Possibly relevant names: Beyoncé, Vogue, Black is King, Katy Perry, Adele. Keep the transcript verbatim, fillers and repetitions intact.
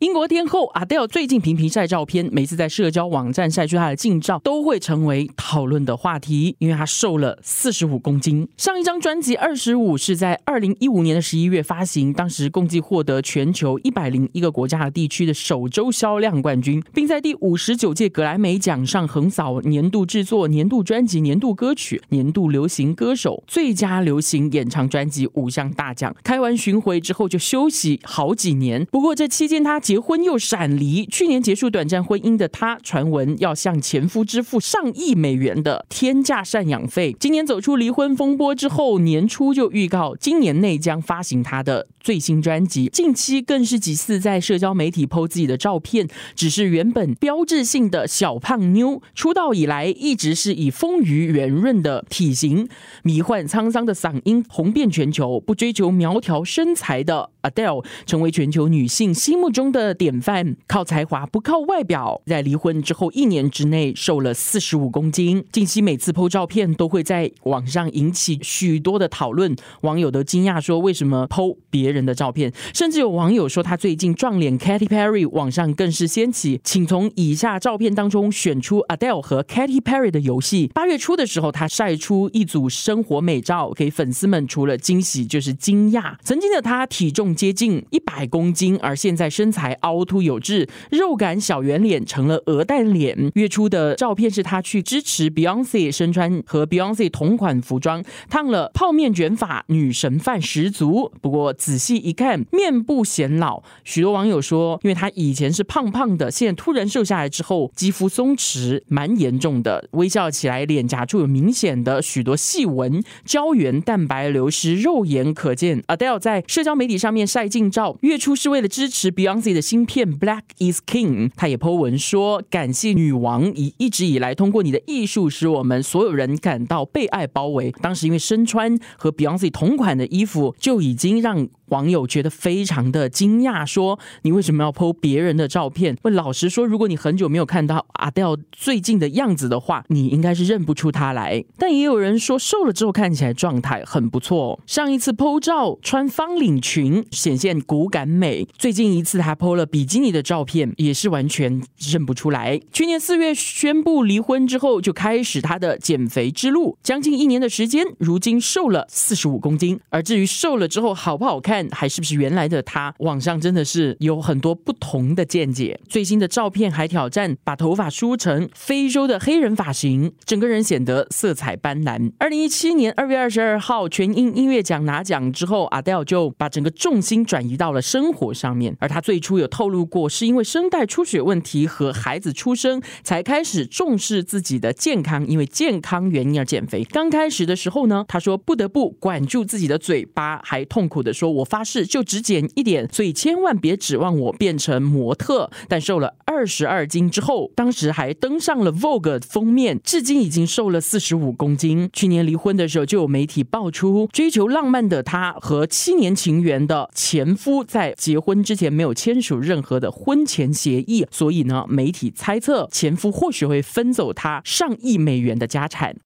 英国天后 Adele 最近频频晒照片，每次在社交网站晒出她的近照，都会成为讨论的话题，因为她瘦了四十五公斤。上一张专辑二十五是在二零一五年的十一月发行，当时共计获得全球一百零一个国家和地区的首周销量冠军，并在第五十九届格莱美奖上横扫年度制作、年度专辑、年度歌曲、年度流行歌手、最佳流行演唱专辑五项大奖。开完巡回之后就休息好几年，不过这期间她结婚又闪离，去年结束短暂婚姻的她，传闻要向前夫支付上亿美元的天价赡养费。今年走出离婚风波之后，年初就预告今年内将发行她的最新专辑。近期更是几次在社交媒体 po 自己的照片，只是原本标志性的小胖妞，出道以来一直是以丰腴圆润的体型、迷幻沧桑的嗓音红遍全球。不追求苗条身材的 Adele 成为全球女性心目中的的典范，靠才华不靠外表，在离婚之后一年之内瘦了四十五公斤。近期每次 po 照片都会在网上引起许多的讨论，网友都惊讶说为什么 po 别人的照片，甚至有网友说他最近撞脸 Katy Perry， 网上更是掀起请从以下照片当中选出 Adele 和 Katy Perry 的游戏。八月初的时候，他晒出一组生活美照，给粉丝们除了惊喜就是惊讶。曾经的他体重接近一百公斤，而现在身材凹凸有致，肉感小圆脸成了鹅蛋脸。月初的照片是他去支持 Beyoncé， 身穿和 Beyoncé 同款服装，烫了泡面卷发，女神范十足。不过仔细一看，面部显老。许多网友说，因为他以前是胖胖的，现在突然瘦下来之后，肌肤松弛蛮严重的，微笑起来脸颊处有明显的许多细纹，胶原蛋白流失，肉眼可见。 Adele 在社交媒体上面晒近照，月初是为了支持 Beyoncé 的新片 Black is King， 他也 po 文说感谢女王，以一直以来通过你的艺术使我们所有人感到被爱包围。当时因为身穿和 Beyoncé 同款的衣服，就已经让网友觉得非常的惊讶，说你为什么要 po 别人的照片。老实说，如果你很久没有看到 Adele 最近的样子的话，你应该是认不出她来。但也有人说瘦了之后看起来状态很不错、哦、上一次 po 照穿方领裙显现骨感美，最近一次她 po 了比基尼的照片，也是完全认不出来。去年四月宣布离婚之后，就开始她的减肥之路，将近一年的时间，如今瘦了四十五公斤。而至于瘦了之后好不好看，还是不是原来的她，网上真的是有很多不同的见解。最新的照片还挑战把头发梳成非洲的黑人发型，整个人显得色彩斑斓。二零一七年二月二十二号全英音乐奖拿奖之后， Adele 就把整个重心转移到了生活上面。而她最初有透露过是因为声带出血问题和孩子出生才开始重视自己的健康，因为健康原因而减肥。刚开始的时候呢，她说不得不管住自己的嘴巴，还痛苦的说我发誓就只减一点，所以千万别指望我变成模特。但瘦了二十二斤之后，当时还登上了 Vogue 封面，至今已经瘦了四十五公斤。去年离婚的时候，就有媒体爆出追求浪漫的她和七年情缘的前夫在结婚之前没有签署任何的婚前协议，所以呢，媒体猜测前夫或许会分走她上亿美元的家产。